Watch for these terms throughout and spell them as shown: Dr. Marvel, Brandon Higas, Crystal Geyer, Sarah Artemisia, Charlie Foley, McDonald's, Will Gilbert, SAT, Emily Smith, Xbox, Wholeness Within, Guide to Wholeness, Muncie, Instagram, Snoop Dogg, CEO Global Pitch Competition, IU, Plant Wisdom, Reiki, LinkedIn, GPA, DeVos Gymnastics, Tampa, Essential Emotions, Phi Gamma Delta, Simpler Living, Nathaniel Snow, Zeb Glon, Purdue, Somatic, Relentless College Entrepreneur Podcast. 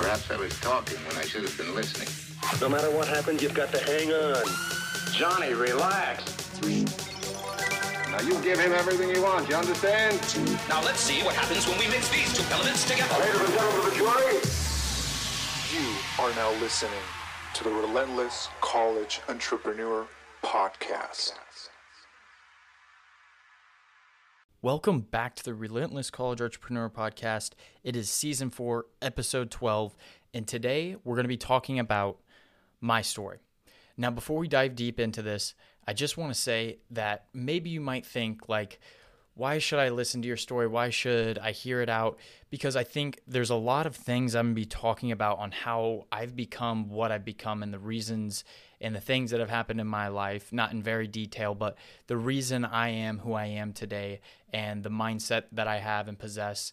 Perhaps I was talking when I should have been listening. No matter what happens, you've got to hang on. Johnny, relax. 3. Now you give him everything he wants, you understand? 2. Now let's see what happens when we mix these two elements together. Ladies and gentlemen of the jury, you are now listening to the Relentless College Entrepreneur Podcast. Welcome back to the Relentless College Entrepreneur Podcast. It is Season 4, Episode 12, and today we're going to be talking about my story. Now, before we dive deep into this, I just want to say that maybe you might think, like, why should I listen to your story? Why should I hear it out? Because I think there's a lot of things I'm going to be talking about on how I've become what I've become and the reasons and the things that have happened in my life, not in very detail, but the reason I am who I am today and the mindset that I have and possess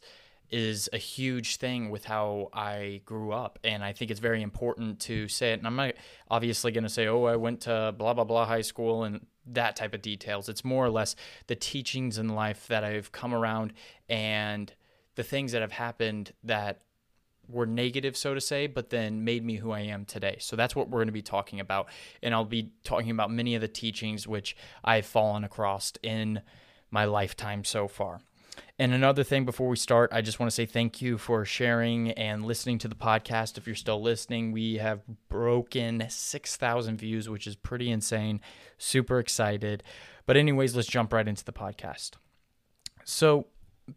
is a huge thing with how I grew up. And I think it's very important to say it. And I'm not obviously going to say, oh, I went to blah, blah, blah high school and that type of details. It's more or less the teachings in life that I've come around and the things that have happened that were negative, so to say, but then made me who I am today. So that's what we're going to be talking about. And I'll be talking about many of the teachings which I've fallen across in my lifetime so far. And another thing before we start, I just want to say thank you for sharing and listening to the podcast. If you're still listening, we have broken 6,000 views, which is pretty insane. Super excited. But anyways, let's jump right into the podcast. So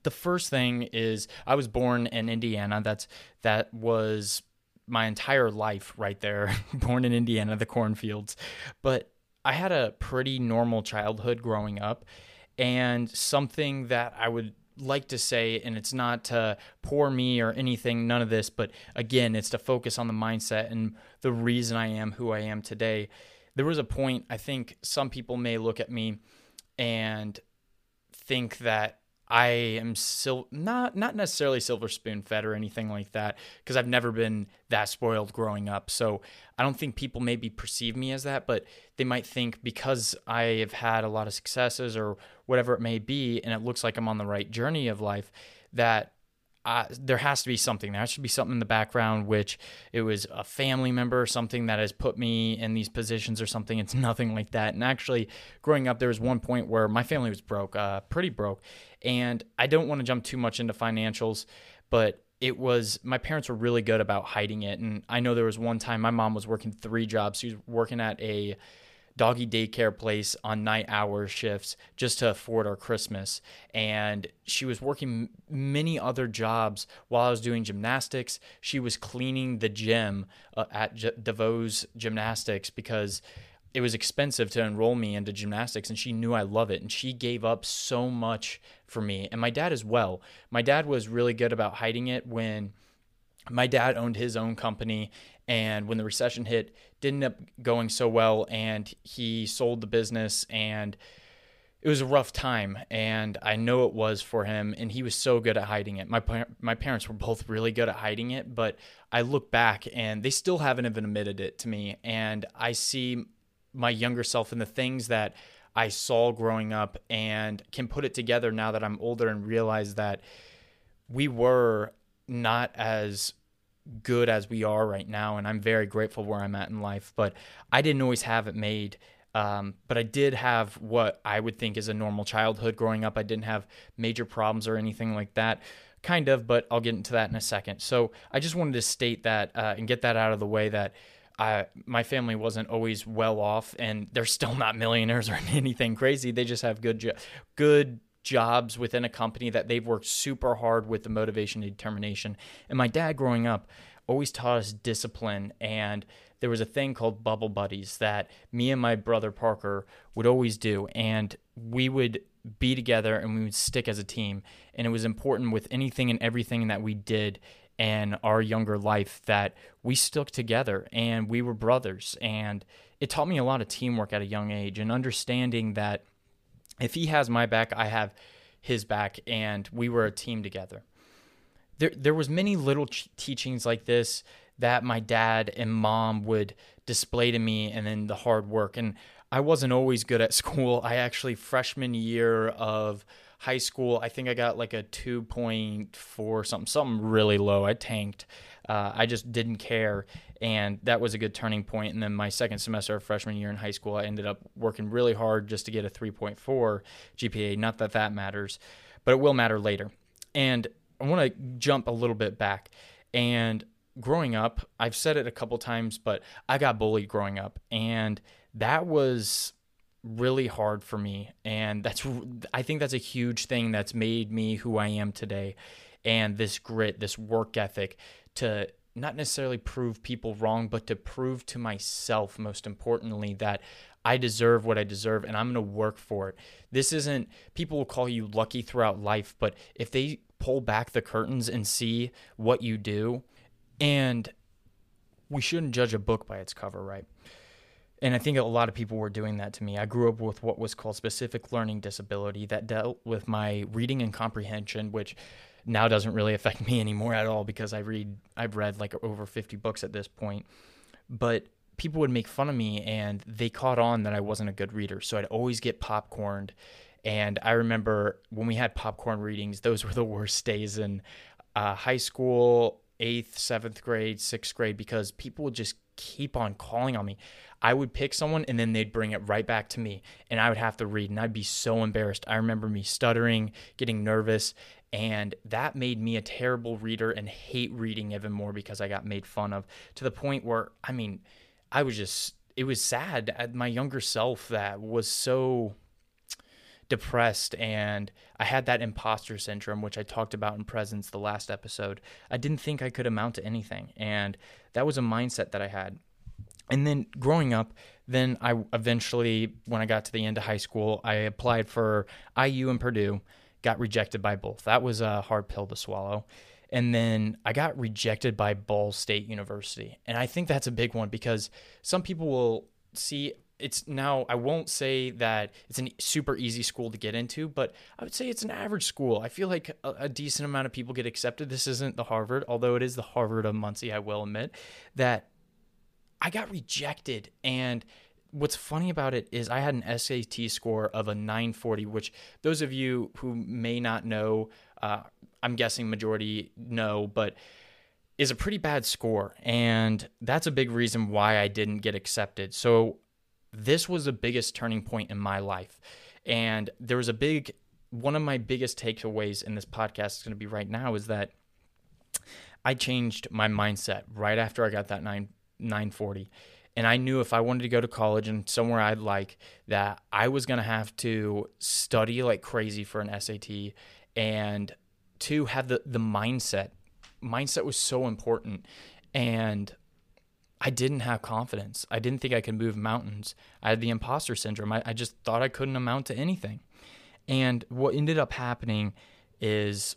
the first thing is I was born in Indiana. That was my entire life right there, born in Indiana, the cornfields. But I had a pretty normal childhood growing up. And something that I would like to say, and it's not to pour me or anything, none of this, but again, it's to focus on the mindset and the reason I am who I am today. There was a point, I think some people may look at me and think that I am still not necessarily silver spoon fed or anything like that, because I've never been that spoiled growing up. So I don't think people maybe perceive me as that, but they might think because I have had a lot of successes or whatever it may be, and it looks like I'm on the right journey of life, that there has to be something. There should be something in the background, which it was a family member or something that has put me in these positions or something. It's nothing like that. And actually, growing up, there was one point where my family was broke, pretty broke. And I don't want to jump too much into financials, but it was, my parents were really good about hiding it. And I know there was one time my mom was working 3 jobs. She was working at a doggy daycare place on night hour shifts just to afford our Christmas. And she was working many other jobs while I was doing gymnastics. She was cleaning the gym at DeVos Gymnastics because it was expensive to enroll me into gymnastics, and she knew I love it. And she gave up so much for me. And my dad as well. My dad was really good about hiding it. When my dad owned his own company, and when the recession hit, didn't end up going so well, and he sold the business, and it was a rough time, and I know it was for him, and he was so good at hiding it. My parents were both really good at hiding it, but I look back, and they still haven't even admitted it to me, and I see my younger self and the things that I saw growing up and can put it together now that I'm older and realize that we were not as good as we are right now, and I'm very grateful where I'm at in life, but I didn't always have it made, but I did have what I would think is a normal childhood growing up. I didn't have major problems or anything like that, kind of, but I'll get into that in a second. So I just wanted to state that and get that out of the way, that my family wasn't always well off, and they're still not millionaires or anything crazy. They just have good jobs within a company that they've worked super hard with the motivation and determination. And my dad growing up always taught us discipline. And there was a thing called Bubble Buddies that me and my brother Parker would always do. And we would be together and we would stick as a team. And it was important with anything and everything that we did in our younger life that we stuck together and we were brothers. And it taught me a lot of teamwork at a young age and understanding that if he has my back, I have his back, and we were a team together. There was many little teachings like this that my dad and mom would display to me, and then the hard work. And I wasn't always good at school. I actually, freshman year of high school, I think I got like a 2.4 something really low. I tanked. I just didn't care. And that was a good turning point. And then my second semester of freshman year in high school, I ended up working really hard just to get a 3.4 GPA. Not that that matters, but it will matter later. And I want to jump a little bit back. And growing up, I've said it a couple times, but I got bullied growing up. And that was really hard for me. And I think that's a huge thing that's made me who I am today. And this grit, this work ethic to not necessarily prove people wrong, but to prove to myself, most importantly, that I deserve what I deserve and I'm going to work for it. This isn't, people will call you lucky throughout life, but if they pull back the curtains and see what you do, and we shouldn't judge a book by its cover, right? And I think a lot of people were doing that to me. I grew up with what was called specific learning disability that dealt with my reading and comprehension, which now doesn't really affect me anymore at all because I've read like over 50 books at this point. But people would make fun of me and they caught on that I wasn't a good reader. So I'd always get popcorned. And I remember when we had popcorn readings, those were the worst days in high school, 8th, 7th grade, 6th grade, because people would just keep on calling on me. I would pick someone and then they'd bring it right back to me and I would have to read and I'd be so embarrassed. I remember me stuttering, getting nervous, and that made me a terrible reader and hate reading even more because I got made fun of to the point where, I mean, it was sad at my younger self that was so depressed, and I had that imposter syndrome, which I talked about in Presence the last episode. I didn't think I could amount to anything, and that was a mindset that I had. And then growing up, then I eventually, when I got to the end of high school, I applied for IU and Purdue, got rejected by both. That was a hard pill to swallow. And then I got rejected by Ball State University, and I think that's a big one because some people will see it's now, I won't say that it's a super easy school to get into, but I would say it's an average school. I feel like a decent amount of people get accepted. This isn't the Harvard, although it is the Harvard of Muncie, I will admit, that I got rejected. And what's funny about it is I had an SAT score of a 940, which those of you who may not know, I'm guessing majority know, but is a pretty bad score. And that's a big reason why I didn't get accepted. So this was the biggest turning point in my life. And there was one of my biggest takeaways in this podcast is going to be right now is that I changed my mindset right after I got that 940. And I knew if I wanted to go to college and somewhere I'd like that, I was going to have to study like crazy for an SAT and to have the mindset. Mindset was so important. And I didn't have confidence. I didn't think I could move mountains. I had the imposter syndrome. I just thought I couldn't amount to anything. And what ended up happening is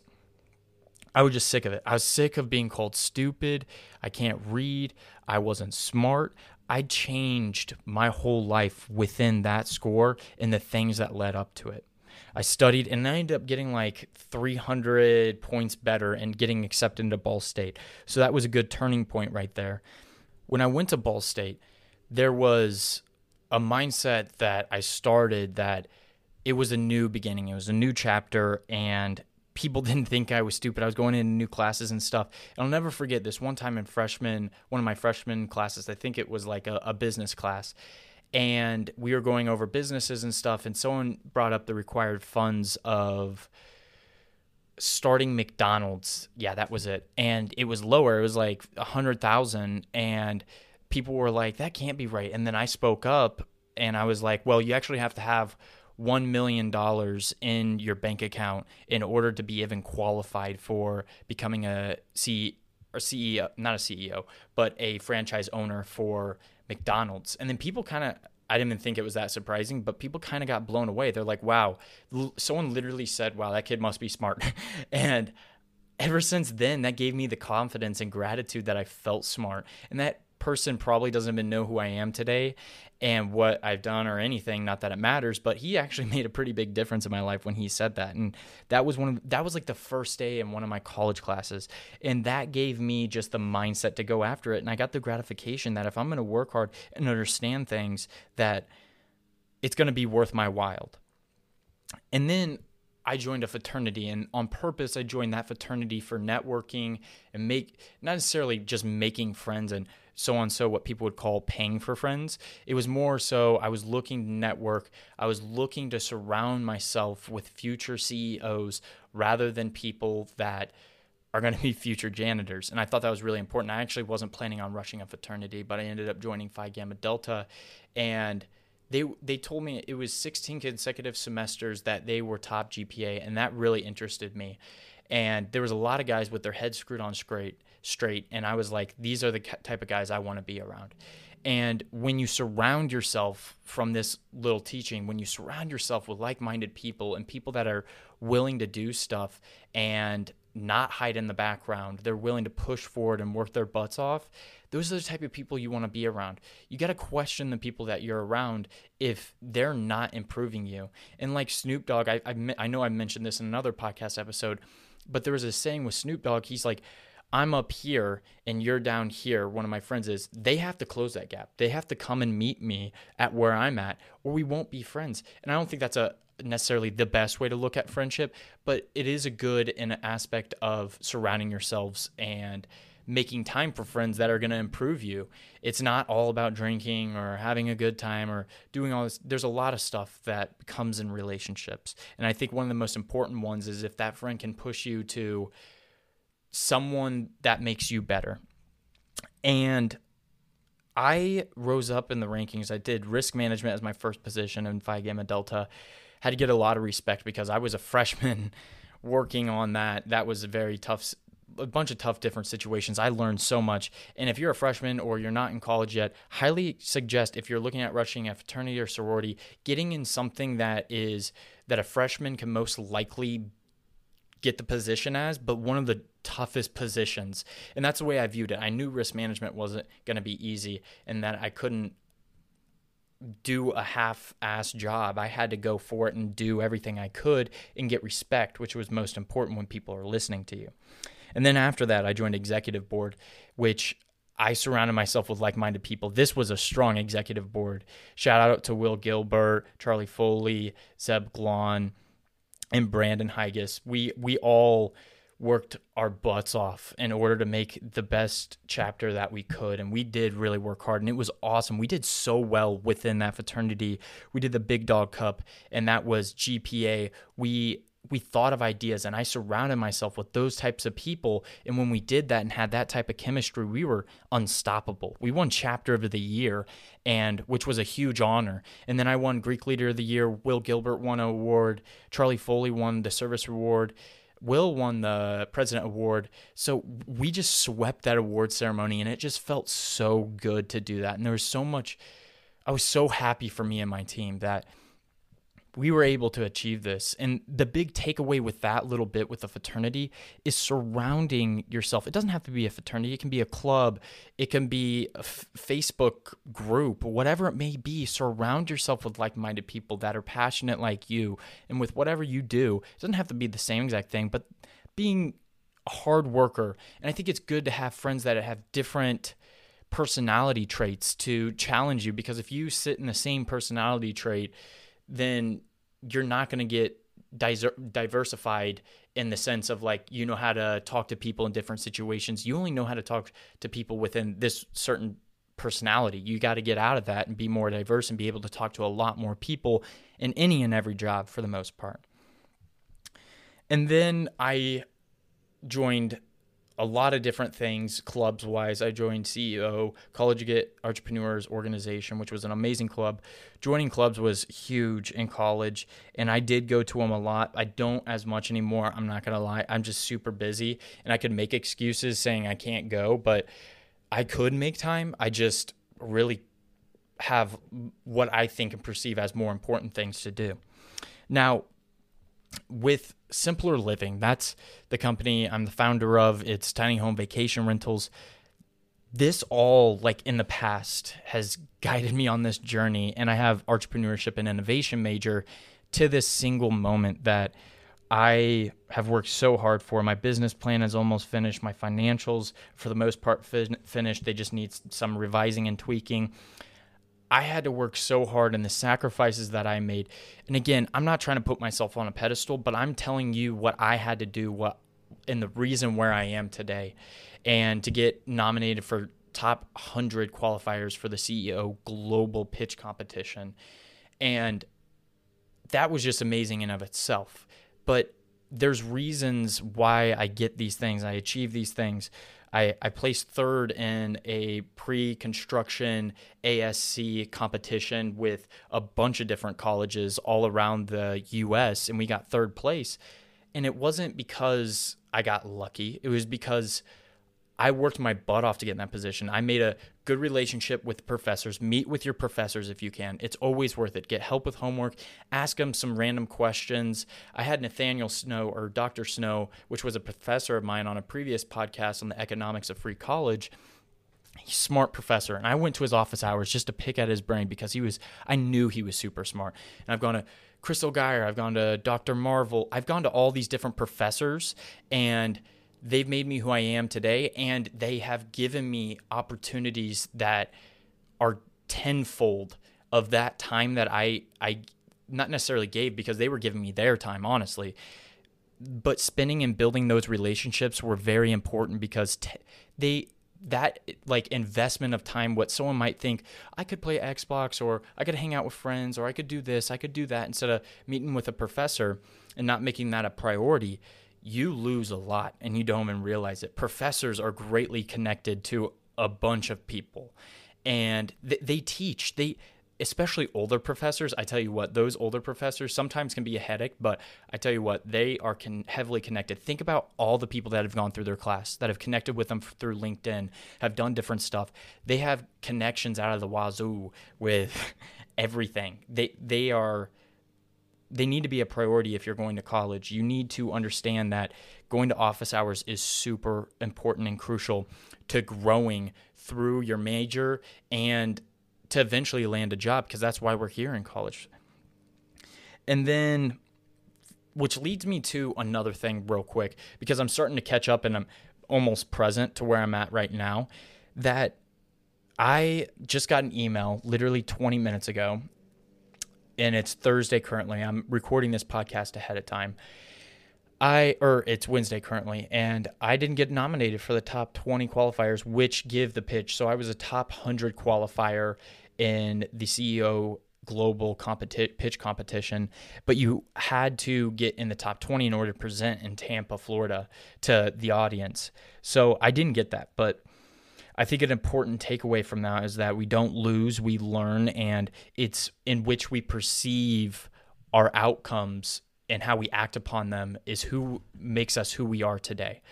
I was just sick of it. I was sick of being called stupid. I can't read. I wasn't smart. I changed my whole life within that score and the things that led up to it. I studied and I ended up getting like 300 points better and getting accepted into Ball State. So that was a good turning point right there. When I went to Ball State, there was a mindset that I started that it was a new beginning. It was a new chapter, and people didn't think I was stupid. I was going into new classes and stuff. And I'll never forget this one time in one of my freshman classes, I think it was like a business class, and we were going over businesses and stuff, and someone brought up the required funds of starting McDonald's. Yeah, that was it. And it was lower. It was like 100,000. And people were like, that can't be right. And then I spoke up and I was like, well, you actually have to have $1 million in your bank account in order to be even qualified for becoming a CEO, not a CEO, but a franchise owner for McDonald's. And then people I didn't even think it was that surprising, but people kind of got blown away. They're like, wow, someone literally said, wow, that kid must be smart. And ever since then, that gave me the confidence and gratitude that I felt smart. And that person probably doesn't even know who I am today and what I've done or anything, not that it matters, but he actually made a pretty big difference in my life when he said that. And that was like the first day in one of my college classes. And that gave me just the mindset to go after it. And I got the gratification that if I'm going to work hard and understand things, that it's going to be worth my while. And then I joined a fraternity, and on purpose, I joined that fraternity for networking and not necessarily just making friends and so on, so what people would call paying for friends. It was more so I was looking to network. I was looking to surround myself with future CEOs rather than people that are going to be future janitors. And I thought that was really important. I actually wasn't planning on rushing a fraternity, but I ended up joining Phi Gamma Delta, and they told me it was 16 consecutive semesters that they were top GPA, and that really interested me. And there was a lot of guys with their heads screwed on straight, and I was like, these are the type of guys I want to be around. And when you surround yourself from this little teaching, when you surround yourself with like-minded people and people that are willing to do stuff and not hide in the background, they're willing to push forward and work their butts off, those are the type of people you want to be around. You got to question the people that you're around if they're not improving you. And like Snoop Dogg, I know I mentioned this in another podcast episode, but there was a saying with Snoop Dogg, he's like, I'm up here and you're down here, one of my friends is, they have to close that gap. They have to come and meet me at where I'm at, or we won't be friends. And I don't think that's necessarily the best way to look at friendship, but it is a good an aspect of surrounding yourselves and making time for friends that are going to improve you. It's not all about drinking or having a good time or doing all this. There's a lot of stuff that comes in relationships. And I think one of the most important ones is if that friend can push you to someone that makes you better. And I rose up in the rankings. I did risk management as my first position in Phi Gamma Delta. Had to get a lot of respect because I was a freshman working on that. That was a bunch of tough different situations. I learned so much. And if you're a freshman or you're not in college yet, highly suggest, if you're looking at rushing a fraternity or sorority, getting in something that a freshman can most likely get the position as, but one of the toughest positions. And that's the way I viewed it. I knew risk management wasn't going to be easy and that I couldn't do a half-assed job. I had to go for it and do everything I could and get respect, which was most important when people are listening to you. And then after that, I joined executive board, which I surrounded myself with like-minded people. This was a strong executive board. Shout out to Will Gilbert, Charlie Foley, Zeb Glon, and Brandon Higas. We all worked our butts off in order to make the best chapter that we could, and we did really work hard, and it was awesome. We did so well within that fraternity. We did the Big Dog Cup, and that was GPA. We thought of ideas, and I surrounded myself with those types of people, and when we did that and had that type of chemistry, we were unstoppable. We won Chapter of the Year, and which was a huge honor, and then I won Greek Leader of the Year. Will Gilbert won an award. Charlie Foley won the Service Award. Will won the President Award. So we just swept that award ceremony, and it just felt so good to do that, and there was so much. I was so happy for me and my team that we were able to achieve this. And the big takeaway with that little bit with the fraternity is surrounding yourself. It doesn't have to be a fraternity. It can be a club. It can be a Facebook group, whatever it may be. Surround yourself with like-minded people that are passionate like you. And with whatever you do, it doesn't have to be the same exact thing, but being a hard worker. And I think it's good to have friends that have different personality traits to challenge you, because if you sit in the same personality trait, then you're not going to get diversified in the sense of like, you know how to talk to people in different situations. You only know how to talk to people within this certain personality. You got to get out of that and be more diverse and be able to talk to a lot more people in any and every job for the most part. And then I joined a lot of different things clubs-wise. I joined CEO, College Entrepreneurs Organization, which was an amazing club. Joining clubs was huge in college, and I did go to them a lot. I don't as much anymore, I'm not going to lie. I'm just super busy, and I could make excuses saying I can't go, but I could make time. I just really have what I think and perceive as more important things to do. Now, with Simpler Living, that's the company I'm the founder of. It's tiny home vacation rentals. This all, like in the past, has guided me on this journey, and I have entrepreneurship and innovation major to this single moment that I have worked so hard for. My business plan is almost finished. My financials, for the most part, finished. They just need some revising and tweaking. I had to work so hard and the sacrifices that I made. And again, I'm not trying to put myself on a pedestal, but I'm telling you what I had to do, and the reason where I am today, and to get nominated for top 100 qualifiers for the CEO Global Pitch Competition. And that was just amazing in of itself. But there's reasons why I get these things, I achieve these things. I placed third in a pre-construction ASC competition with a bunch of different colleges all around the US, and we got third place. And it wasn't because I got lucky. It was because I worked my butt off to get in that position. I made a good relationship with professors. Meet with your professors if you can. It's always worth it. Get help with homework. Ask them some random questions. I had Nathaniel Snow, or Dr. Snow, which was a professor of mine on a previous podcast on the economics of free college. He's a smart professor. And I went to his office hours just to pick at his brain because I knew he was super smart. And I've gone to Crystal Geyer. I've gone to Dr. Marvel. I've gone to all these different professors, and they've made me who I am today, and they have given me opportunities that are tenfold of that time that I not necessarily gave, because they were giving me their time, honestly. But spending and building those relationships were very important, because that investment of time, what someone might think, I could play Xbox, or I could hang out with friends, or I could do this, I could do that, instead of meeting with a professor and not making that a priority. You lose a lot and you don't even realize it. Professors are greatly connected to a bunch of people, and they teach. They, especially older professors, I tell you what, those older professors sometimes can be a headache, but I tell you what, they are heavily connected. Think about all the people that have gone through their class, that have connected with them through LinkedIn, have done different stuff. They have connections out of the wazoo with everything. They need to be a priority if you're going to college. You need to understand that going to office hours is super important and crucial to growing through your major and to eventually land a job, because that's why we're here in college. And then, which leads me to another thing real quick, because I'm starting to catch up and I'm almost present to where I'm at right now, that I just got an email literally 20 minutes ago. And it's Thursday currently. I'm recording this podcast ahead of time. It's Wednesday currently, and I didn't get nominated for the top 20 qualifiers, which give the pitch. So I was a top 100 qualifier in the CEO Global Pitch Competition, but you had to get in the top 20 in order to present in Tampa, Florida, to the audience. So I didn't get that, but I think an important takeaway from that is that we don't lose, we learn, and it's in which we perceive our outcomes and how we act upon them is who makes us who we are today.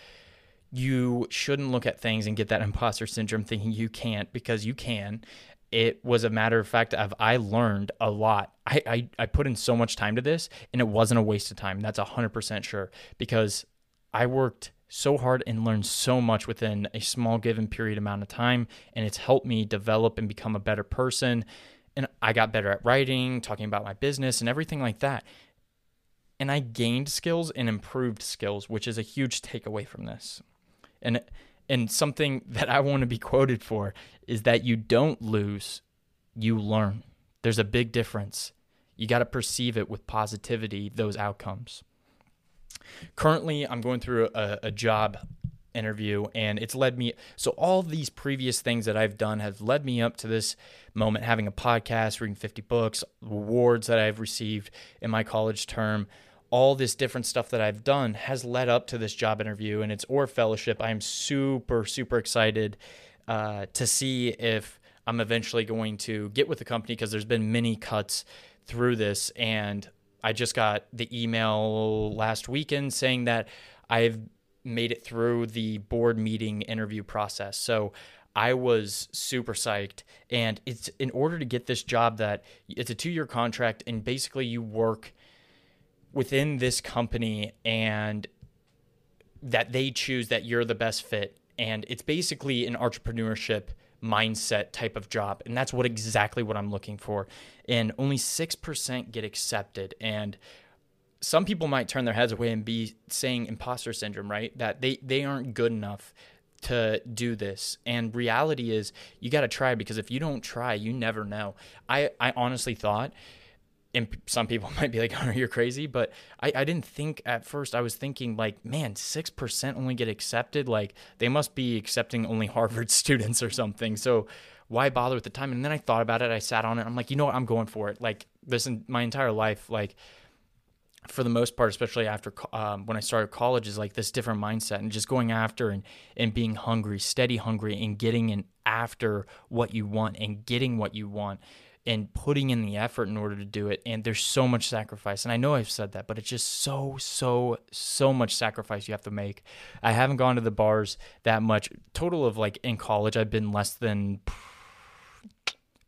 You shouldn't look at things and get that imposter syndrome thinking you can't, because you can. It was a matter of fact of I learned a lot. I put in so much time to this, and it wasn't a waste of time. That's 100% sure, because I worked so hard and learned so much within a small given period amount of time, and it's helped me develop and become a better person. And I got better at writing, talking about my business and everything like that. And I gained skills and improved skills, which is a huge takeaway from this. And something that I want to be quoted for is that you don't lose, you learn. There's a big difference. You got to perceive it with positivity, those outcomes. Currently, I'm going through a job interview, and it's led me. So all these previous things that I've done have led me up to this moment, having a podcast, reading 50 books, awards that I've received in my college term. All this different stuff that I've done has led up to this job interview, and it's or fellowship. I'm super, super excited to see if I'm eventually going to get with the company, because there's been many cuts through this, and I just got the email last weekend saying that I've made it through the board meeting interview process. So I was super psyched. And it's in order to get this job that it's a 2-year contract, and basically you work within this company and that they choose that you're the best fit. And it's basically an entrepreneurship mindset type of job, and that's exactly what I'm looking for. And only 6% get accepted, and some people might turn their heads away and be saying imposter syndrome, right? That they aren't good enough. to do this. And reality is you got to try, because if you don't try, you never know. I honestly thought, and some people might be like, "Hunter, you're crazy," but I didn't think at first. I was thinking like, man, 6% only get accepted. Like they must be accepting only Harvard students or something. So why bother with the time? And then I thought about it. I sat on it. I'm like, you know what? I'm going for it. Like this in my entire life, like for the most part, especially after when I started college, is like this different mindset and just going after and being hungry, steady hungry, and getting in after what you want and getting what you want, and putting in the effort in order to do it. And there's so much sacrifice. And I know I've said that, but it's just so much sacrifice you have to make. I haven't gone to the bars that much. Total of like in college, I've been less than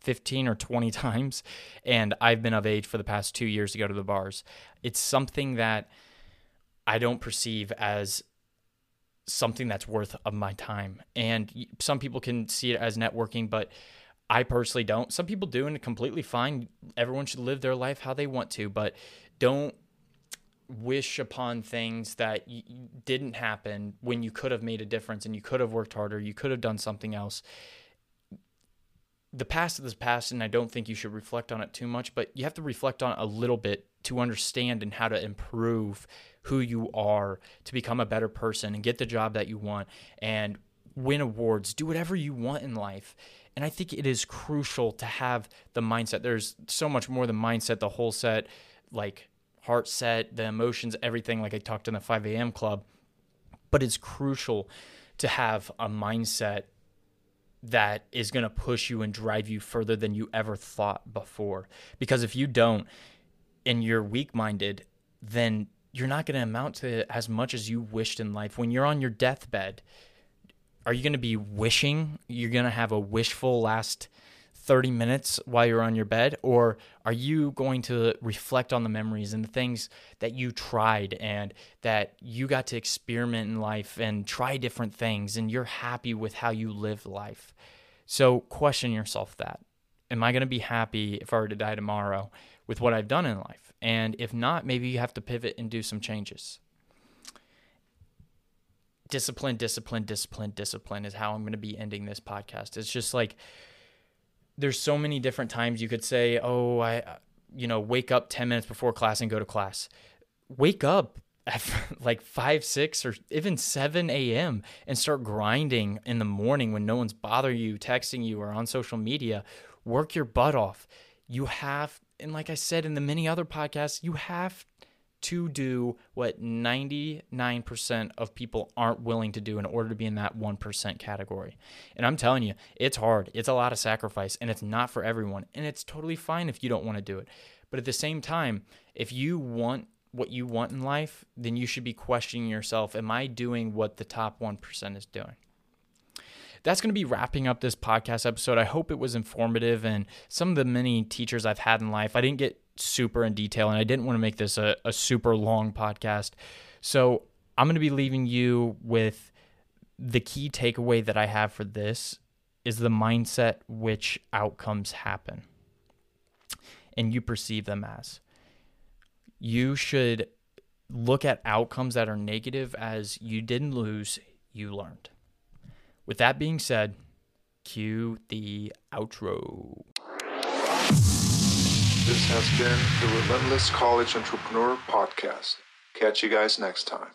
15 or 20 times. And I've been of age for the past 2 years to go to the bars. It's something that I don't perceive as something that's worth of my time. And some people can see it as networking, but I personally don't. Some people do, and completely fine. Everyone should live their life how they want to, but don't wish upon things that didn't happen when you could have made a difference and you could have worked harder. You could have done something else. The past is the past, and I don't think you should reflect on it too much, but you have to reflect on it a little bit to understand and how to improve who you are to become a better person and get the job that you want and win awards, do whatever you want in life. And I think it is crucial to have the mindset. There's so much more than mindset, the whole set, like heart set, the emotions, everything, like I talked in the 5 a.m. club. But it's crucial to have a mindset that is going to push you and drive you further than you ever thought before. Because if you don't and you're weak-minded, then you're not going to amount to as much as you wished in life. When you're on your deathbed, are you going to be wishing? You're going to have a wishful last 30 minutes while you're on your bed? Or are you going to reflect on the memories and the things that you tried and that you got to experiment in life and try different things, and you're happy with how you live life? So question yourself that. Am I going to be happy if I were to die tomorrow with what I've done in life? And if not, maybe you have to pivot and do some changes. Discipline is how I'm going to be ending this podcast. It's just like there's so many different times you could say, oh, I wake up 10 minutes before class and go to class. Wake up at like 5, 6, or even 7 a.m. and start grinding in the morning when no one's bothering you, texting you, or on social media. Work your butt off. You have, and like I said in the many other podcasts, you have to do what 99% of people aren't willing to do in order to be in that 1% category. And I'm telling you, it's hard. It's a lot of sacrifice, and it's not for everyone. And it's totally fine if you don't want to do it. But at the same time, if you want what you want in life, then you should be questioning yourself, am I doing what the top 1% is doing? That's going to be wrapping up this podcast episode. I hope it was informative, and some of the many teachers I've had in life, I didn't get super in detail, and I didn't want to make this a super long podcast. So I'm going to be leaving you with the key takeaway that I have for this is the mindset which outcomes happen and you perceive them as. You should look at outcomes that are negative as you didn't lose, you learned. With that being said, cue the outro. This has been the Relentless College Entrepreneur Podcast. Catch you guys next time.